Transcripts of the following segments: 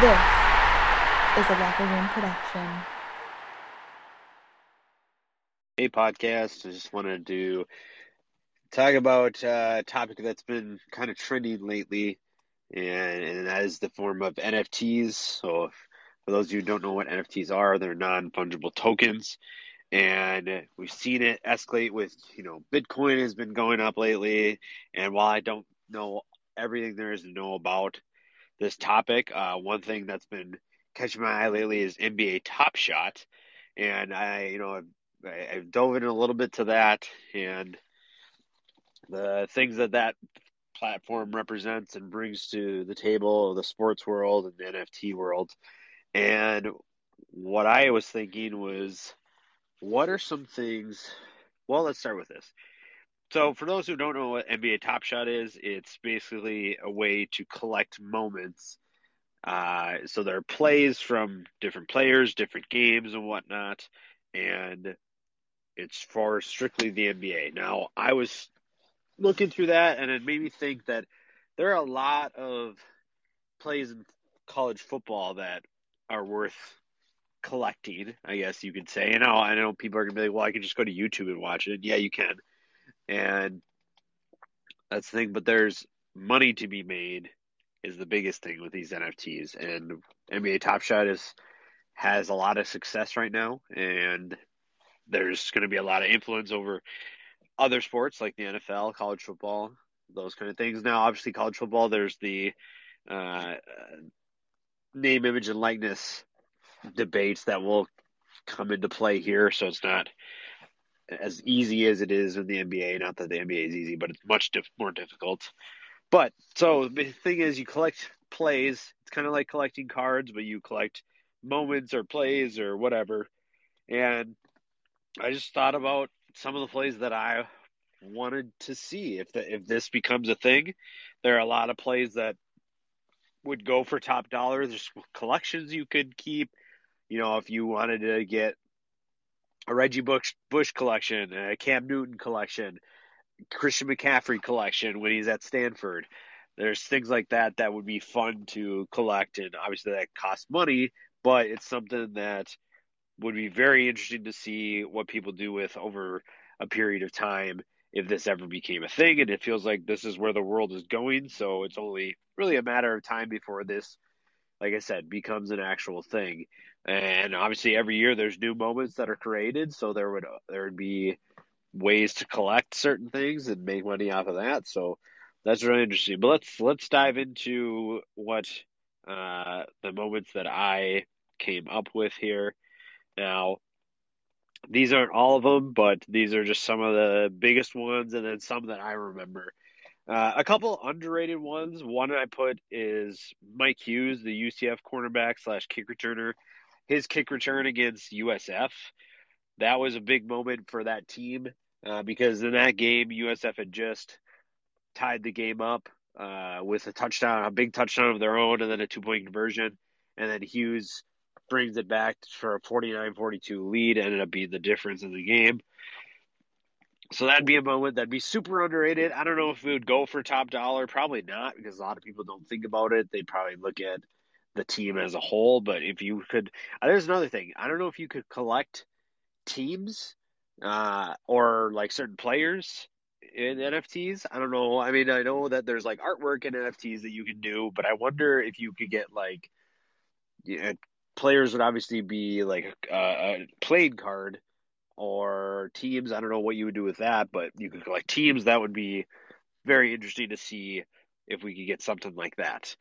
This is a Locker Room production. Hey, podcast. I just wanted to talk about a topic that's been kind of trending lately, and that is the form of NFTs. So for those of you who don't know what NFTs are, they're non-fungible tokens. And we've seen it escalate with, Bitcoin has been going up lately. And while I don't know everything there is to know about this topic, one thing that's been catching my eye lately is NBA Top Shot. And I've dove in a little bit to that and the things that platform represents and brings to the table of the sports world and the NFT world. And what I was thinking was, what are some things? Well, let's start with this. So for those who don't know what NBA Top Shot is, it's basically a way to collect moments. So there are plays from different players, different games and whatnot. And it's for strictly the NBA. Now, I was looking through that, and it made me think that there are a lot of plays in college football that are worth collecting, I guess you could say. I know people are going to be like, well, I can just go to YouTube and watch it. Yeah, you can. And that's the thing. But there's money to be made is the biggest thing with these NFTs. And NBA Top Shot has a lot of success right now. And there's going to be a lot of influence over other sports like the NFL, college football, those kind of things. Now, obviously, college football, there's the name, image, and likeness debates that will come into play here, so it's not as easy as it is in the NBA. Not that the NBA is easy, but it's much more difficult. But so the thing is, you collect plays. It's kind of like collecting cards, but you collect moments or plays or whatever. And I just thought about some of the plays that I wanted to see if this becomes a thing. There are a lot of plays that would go for top dollar. There's collections you could keep. If you wanted to get a Reggie Bush collection, a Cam Newton collection, Christian McCaffrey collection when he's at Stanford, there's things like that would be fun to collect. And obviously that costs money, but it's something that would be very interesting to see what people do with over a period of time if this ever became a thing. And it feels like this is where the world is going. So it's only really a matter of time before this, like I said, becomes an actual thing. And obviously every year there's new moments that are created. So there would be ways to collect certain things and make money off of that. So that's really interesting. But let's dive into what the moments that I came up with here. Now, these aren't all of them, but these are just some of the biggest ones and then some that I remember. A couple underrated ones. One I put is Mike Hughes, the UCF cornerback / kick returner. His kick return against USF, that was a big moment for that team because in that game, USF had just tied the game up with a touchdown, a big touchdown of their own, and then a two-point conversion. And then Hughes brings it back for a 49-42 lead, ended up being the difference in the game. So that'd be a moment that'd be super underrated. I don't know if we would go for top dollar. Probably not, because a lot of people don't think about it. They'd probably look at the team as a whole. But if you could, there's another thing. I don't know if you could collect teams or like certain players in NFTs. I don't know. I mean, I know that there's like artwork in NFTs that you can do, but I wonder if you could get like, players would obviously be like a playing card. Or teams, I don't know what you would do with that, but you could collect teams. That would be very interesting to see if we could get something like that.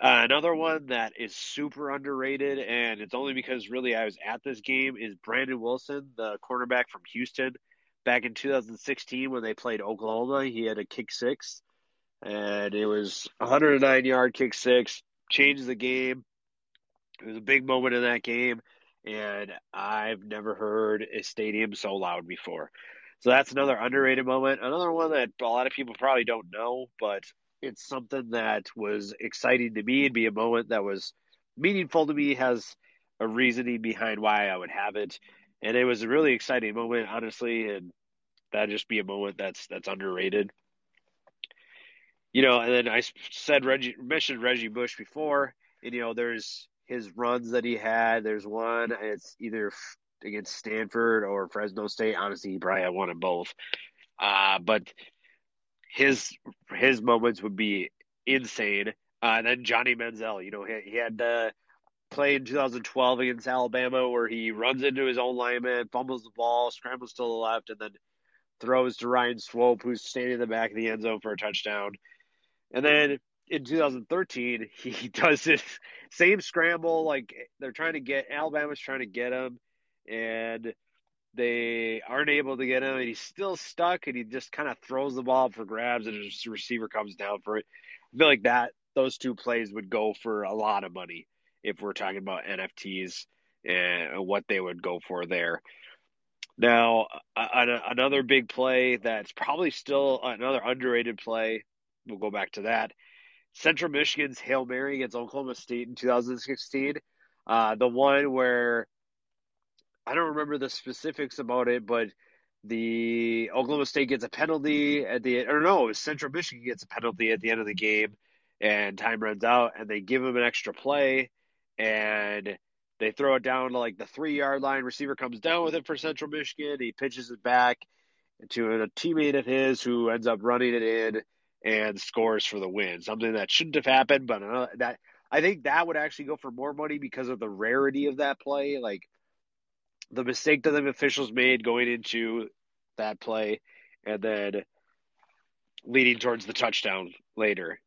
Another one that is super underrated, and it's only because really I was at this game, is Brandon Wilson, the cornerback from Houston. Back in 2016 when they played Oklahoma, he had a kick six, and it was 109-yard kick six, changed the game. It was a big moment in that game. And I've never heard a stadium so loud before. So that's another underrated moment. Another one that a lot of people probably don't know, but it's something that was exciting to me and be a moment that was meaningful to me, has a reasoning behind why I would have it. And it was a really exciting moment, honestly, and that'd just be a moment that's underrated. And then I mentioned Reggie Bush before. And, you know, there's his runs that he had. There's one, it's either against Stanford or Fresno State. Honestly, he probably had one of both. But his moments would be insane. And then Johnny Manziel, you know, he had the play in 2012 against Alabama where he runs into his own lineman, fumbles the ball, scrambles to the left, and then throws to Ryan Swope, who's standing in the back of the end zone for a touchdown. And then in 2013, he does this same scramble. Like, they're trying to get – Alabama's trying to get him, and they aren't able to get him, and he's still stuck, and he just kind of throws the ball for grabs, and his receiver comes down for it. I feel like those two plays would go for a lot of money if we're talking about NFTs and what they would go for there. Now, another big play that's probably still another underrated play, we'll go back to that, Central Michigan's Hail Mary against Oklahoma State in 2016. The one where, I don't remember the specifics about it, but the Oklahoma State gets a penalty at the – or no, Central Michigan gets a penalty at the end of the game, and time runs out, and they give him an extra play, and they throw it down to like the 3-yard line. Receiver comes down with it for Central Michigan. He pitches it back to a teammate of his who ends up running it in and scores for the win. Something that shouldn't have happened, but that I think that would actually go for more money because of the rarity of that play. Like, the mistake that the officials made going into that play and then leading towards the touchdown later.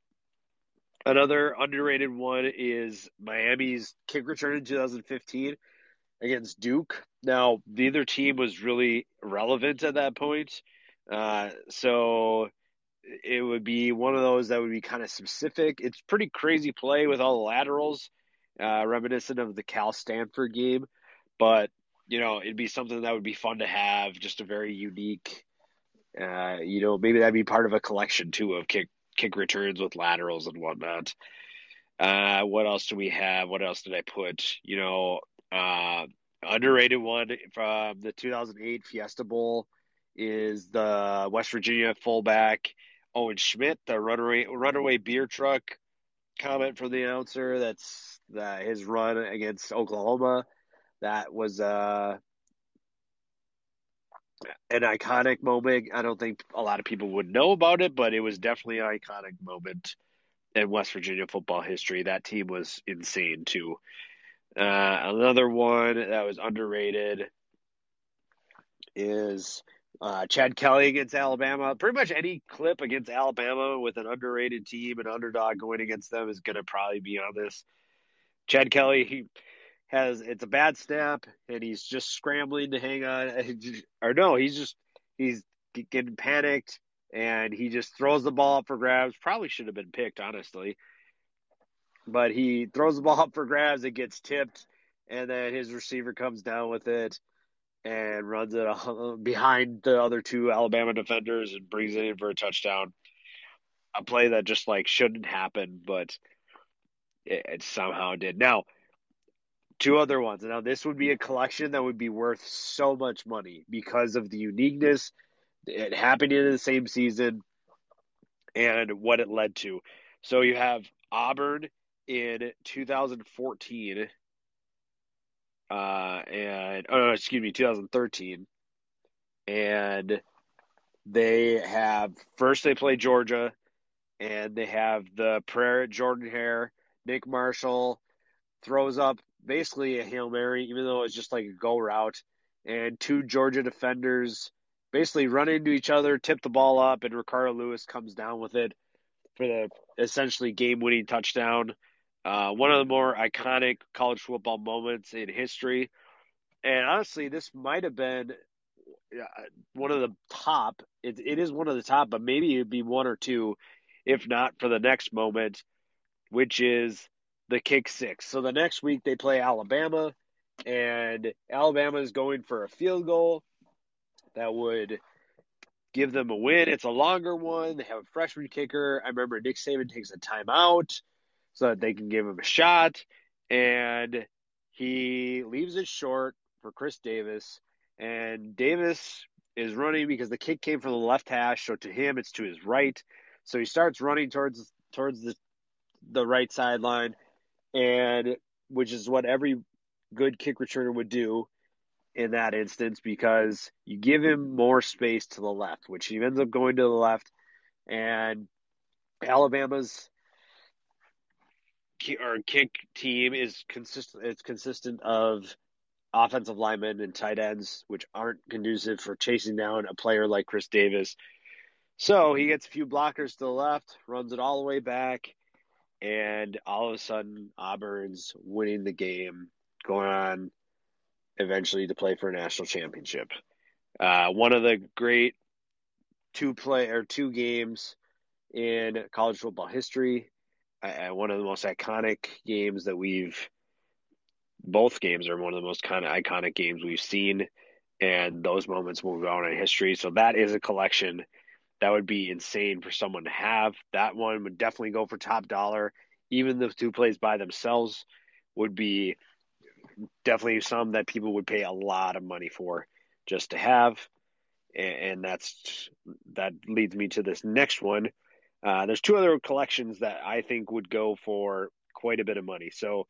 Another underrated one is Miami's kick return in 2015 against Duke. Now, neither team was really relevant at that point. So it would be one of those that would be kind of specific. It's pretty crazy play with all the laterals, reminiscent of the Cal-Stanford game. But, you know, it'd be something that would be fun to have, just a very unique, you know, maybe that'd be part of a collection, too, of kick returns with laterals and whatnot. What else do we have? What else did I put? You know, underrated one from the 2008 Fiesta Bowl is the West Virginia fullback Owen Schmidt, the runaway beer truck comment from the announcer. That's his run against Oklahoma. That was an iconic moment. I don't think a lot of people would know about it, but it was definitely an iconic moment in West Virginia football history. That team was insane, too. Another one that was underrated is Chad Kelly against Alabama. Pretty much any clip against Alabama with an underrated team, an underdog going against them is going to probably be on this. Chad Kelly, it's a bad snap, and he's just scrambling to hang on. Or no, he's getting panicked, and he just throws the ball up for grabs. Probably should have been picked, honestly. But he throws the ball up for grabs, it gets tipped, and then his receiver comes down with it and runs it behind the other two Alabama defenders and brings it in for a touchdown. A play that just, like, shouldn't happen, but it somehow did. Now, two other ones. Now, this would be a collection that would be worth so much money because of the uniqueness, it happened in the same season, and what it led to. So you have Auburn in 2014, 2013, and they play Georgia, and they have the prayer at Jordan Hare. Nick Marshall throws up basically a Hail Mary, even though it's just like a go route, and two Georgia defenders basically run into each other, tip the ball up, and Ricardo Lewis comes down with it for the essentially game-winning touchdown. One of the more iconic college football moments in history. And honestly, this might have been one of the top. It is one of the top, but maybe it would be one or two, if not for the next moment, which is the kick six. So the next week they play Alabama, and Alabama is going for a field goal that would give them a win. It's a longer one. They have a freshman kicker. I remember Nick Saban takes a timeout so that they can give him a shot, and he leaves it short for Chris Davis, and Davis is running because the kick came from the left hash, so to him it's to his right. So he starts running towards the right sideline. and which is what every good kick returner would do in that instance, because you give him more space to the left, which he ends up going to the left. And Alabama's kick team is consistent. It's consistent of offensive linemen and tight ends, which aren't conducive for chasing down a player like Chris Davis. So he gets a few blockers to the left, runs it all the way back, and all of a sudden Auburn's winning the game, going on eventually to play for a national championship. One of the great two games in college football history, one of the most iconic games that both games are one of the most kind of iconic games we've seen, and those moments will go on in history. So that is a collection that would be insane for someone to have. That one would definitely go for top dollar. Even the two plays by themselves would be definitely some that people would pay a lot of money for just to have. And that leads me to this next one. There's two other collections that I think would go for quite a bit of money. So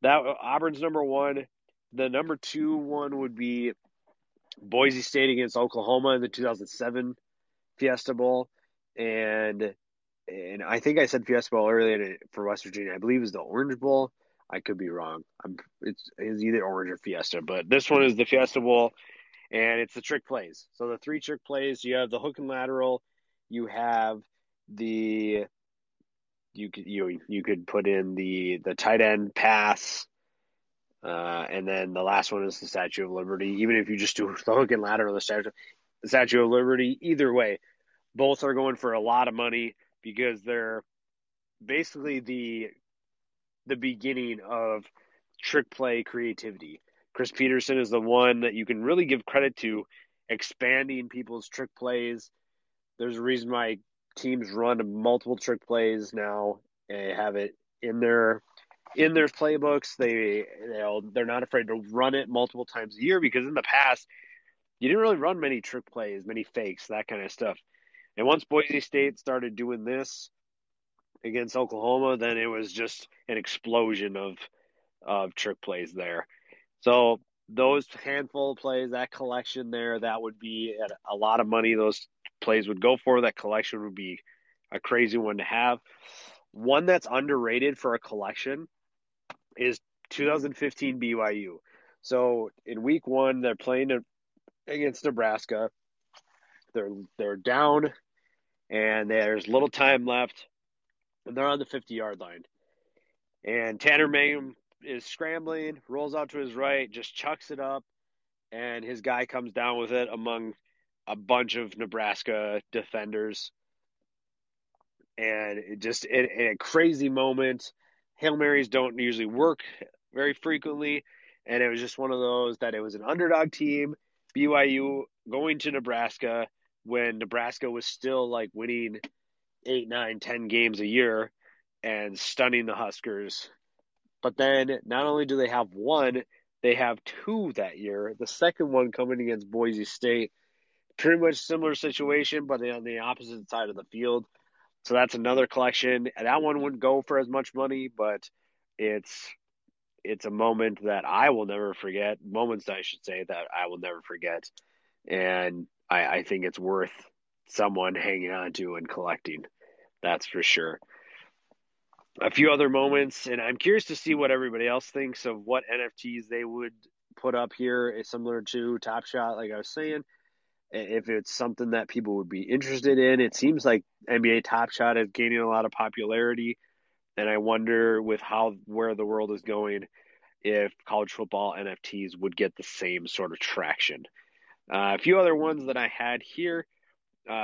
that Auburn's number one. The number 2 1 would be Boise State against Oklahoma in the 2007 Fiesta Bowl, and I think I said Fiesta Bowl earlier for West Virginia. I believe it was the Orange Bowl. I could be wrong. It's either Orange or Fiesta, but this one is the Fiesta Bowl, and it's the trick plays. So the three trick plays. You have the hook and lateral. You have the you could put in the tight end pass, and then the last one is the Statue of Liberty. Even if you just do the hook and lateral, the Statue of Liberty, either way, both are going for a lot of money because they're basically the beginning of trick play creativity. Chris Peterson is the one that you can really give credit to expanding people's trick plays. There's a reason why teams run multiple trick plays now and have it in their playbooks. They're not afraid to run it multiple times a year, because in the past you didn't really run many trick plays, many fakes, that kind of stuff. And once Boise State started doing this against Oklahoma, then it was just an explosion of trick plays there. So those handful of plays, that collection there, that would be at a lot of money. Those plays would go for that collection would be a crazy one to have. One that's underrated for a collection is 2015 BYU. So in week one, they're playing against Nebraska. They're down, and there's little time left, and they're on the 50-yard line. And Tanner Mangum is scrambling, rolls out to his right, just chucks it up, and his guy comes down with it among a bunch of Nebraska defenders. And it just in a crazy moment. Hail Marys don't usually work very frequently, and it was just one of those that it was an underdog team, BYU going to Nebraska when Nebraska was still like winning 8, 9, 10 games a year and stunning the Huskers. But then not only do they have one, they have two that year. The second one coming against Boise State, pretty much similar situation, but on the opposite side of the field. So that's another collection. That one wouldn't go for as much money, but it's a moment that I will never forget. Moments, I should say, that I will never forget. And I think it's worth someone hanging on to and collecting. That's for sure. A few other moments, and I'm curious to see what everybody else thinks of what NFTs they would put up here. It's similar to Top Shot, like I was saying. If it's something that people would be interested in, it seems like NBA Top Shot is gaining a lot of popularity. And I wonder with where the world is going, if college football NFTs would get the same sort of traction. A few other ones that I had here,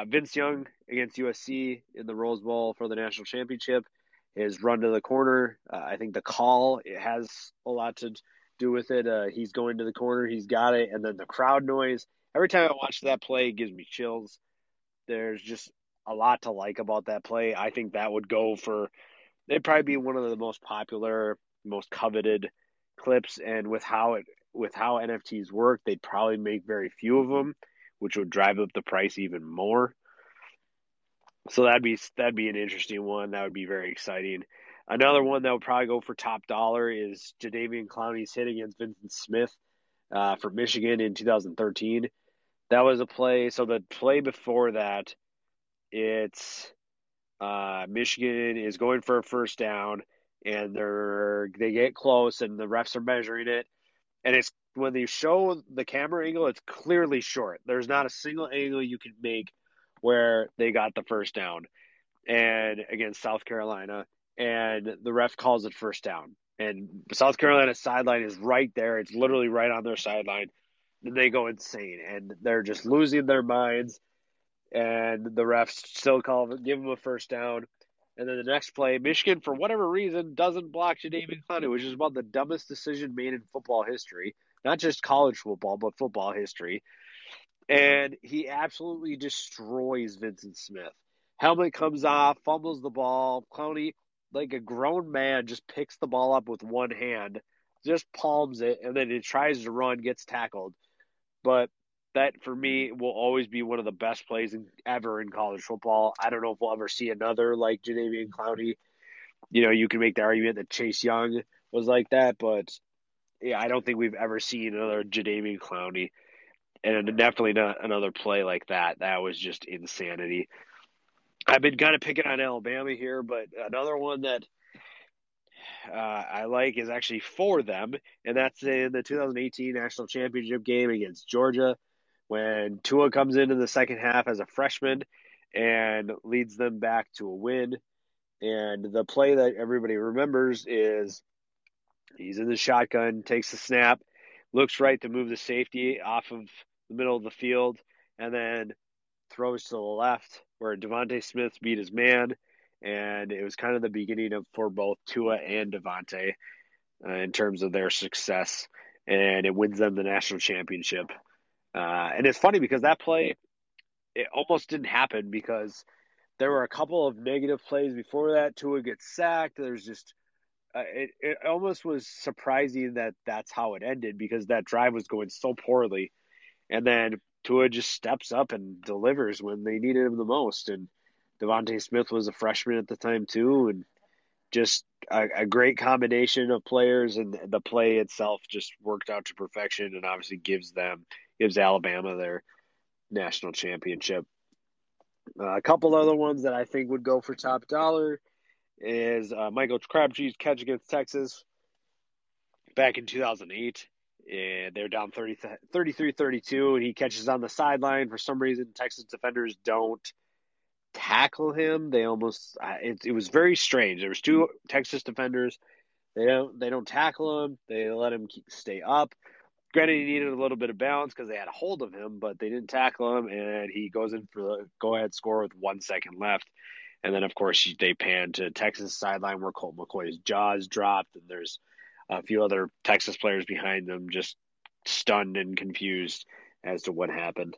Vince Young against USC in the Rose Bowl for the national championship, his run to the corner. I think the call, it has a lot to do with it. He's going to the corner, he's got it. And then the crowd noise. Every time I watch that play, it gives me chills. There's just a lot to like about that play. I think that would go for – it'd probably be one of the most popular, most coveted clips. And with how NFTs work, they'd probably make very few of them, which would drive up the price even more. So that'd be an interesting one. That would be very exciting. Another one that would probably go for top dollar is Jadeveon Clowney's hit against Vincent Smith for Michigan in 2013. That was a play. So the play before that, it's Michigan is going for a first down, and they get close, and the refs are measuring it. And it's when they show the camera angle, it's clearly short. There's not a single angle you can make where they got the first down, and against South Carolina, and the ref calls it first down. And South Carolina's sideline is right there. It's literally right on their sideline. And they go insane, and they're just losing their minds. And the refs still give them a first down. And then the next play, Michigan, for whatever reason, doesn't block Jadeveon Clowney, which is about the dumbest decision made in football history. Not just college football, but football history. And he absolutely destroys Vincent Smith. Helmet comes off, fumbles the ball. Clowney, like a grown man, just picks the ball up with one hand, just palms it, and then he tries to run, gets tackled. But that, for me, will always be one of the best plays ever in college football. I don't know if we'll ever see another like Jadeveon Clowney. You know, you can make the argument that Chase Young was like that, but yeah, I don't think we've ever seen another Jadeveon Clowney, and definitely not another play like that. That was just insanity. I've been kind of picking on Alabama here, but another one that I like is actually for them, and that's in the 2018 National Championship game against Georgia, when Tua comes in the second half as a freshman and leads them back to a win. And the play that everybody remembers is he's in the shotgun, takes the snap, looks right to move the safety off of the middle of the field, and then throws to the left where DeVonta Smith beat his man. And it was kind of the beginning of for both Tua and DeVonta in terms of their success. And it wins them the national championship. And it's funny because that play, it almost didn't happen because there were a couple of negative plays before that. Tua gets sacked. There's just it almost was surprising that that's how it ended, because that drive was going so poorly. And then Tua just steps up and delivers when they needed him the most. And DeVonta Smith was a freshman at the time too, and just a great combination of players, and the play itself just worked out to perfection, and obviously gives Alabama their national championship. A couple other ones that I think would go for top dollar is Michael Crabtree's catch against Texas back in 2008. They're down 33-32, and he catches on the sideline. For some reason, Texas defenders don't tackle him. They almost it was very strange. There was two Texas defenders. They don't tackle him. They let him stay up. Granted, he needed a little bit of balance because they had a hold of him, but they didn't tackle him, and he goes in for the go-ahead score with 1 second left. And then, of course, they pan to Texas sideline where Colt McCoy's jaws dropped, and there's a few other Texas players behind them just stunned and confused as to what happened.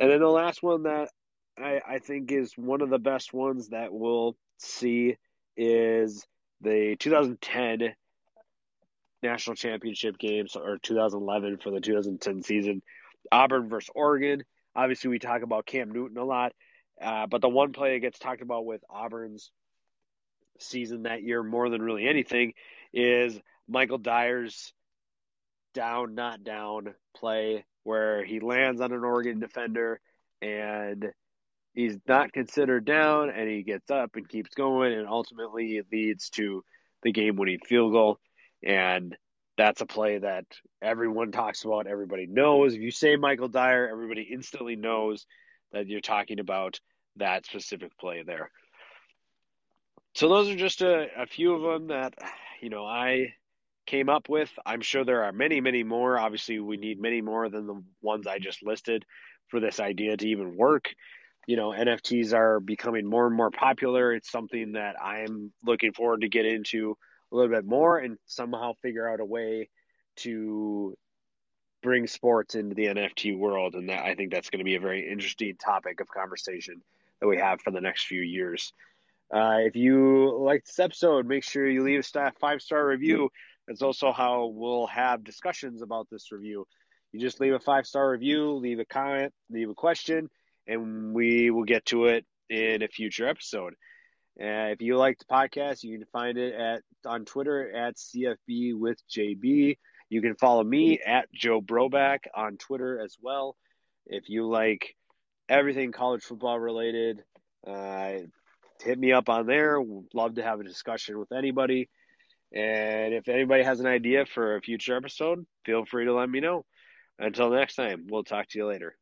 And then the last one that I think is one of the best ones that we'll see is the 2010 National Championship games, or 2011 for the 2010 season, Auburn versus Oregon. Obviously, we talk about Cam Newton a lot, but the one play that gets talked about with Auburn's season that year more than really anything is Michael Dyer's down, not down play where he lands on an Oregon defender and he's not considered down, and he gets up and keeps going, and ultimately it leads to the game-winning field goal. And that's a play that everyone talks about, everybody knows. If you say Michael Dyer, everybody instantly knows that you're talking about that specific play there. So those are just a few of them that, you know, I came up with. I'm sure there are many, many more. Obviously, we need many more than the ones I just listed for this idea to even work. You know, NFTs are becoming more and more popular. It's something that I'm looking forward to get into a little bit more and somehow figure out a way to bring sports into the NFT world. And I think that's going to be a very interesting topic of conversation that we have for the next few years. If you liked this episode, make sure you leave a 5-star review. That's also how we'll have discussions about this review. You just leave a 5-star review, leave a comment, leave a question, and we will get to it in a future episode. If you like the podcast, you can find it on Twitter at CFB with JB. You can follow me at Joe Broback on Twitter as well. If you like everything college football related, hit me up on there. We'd love to have a discussion with anybody. And if anybody has an idea for a future episode, feel free to let me know. Until next time, we'll talk to you later.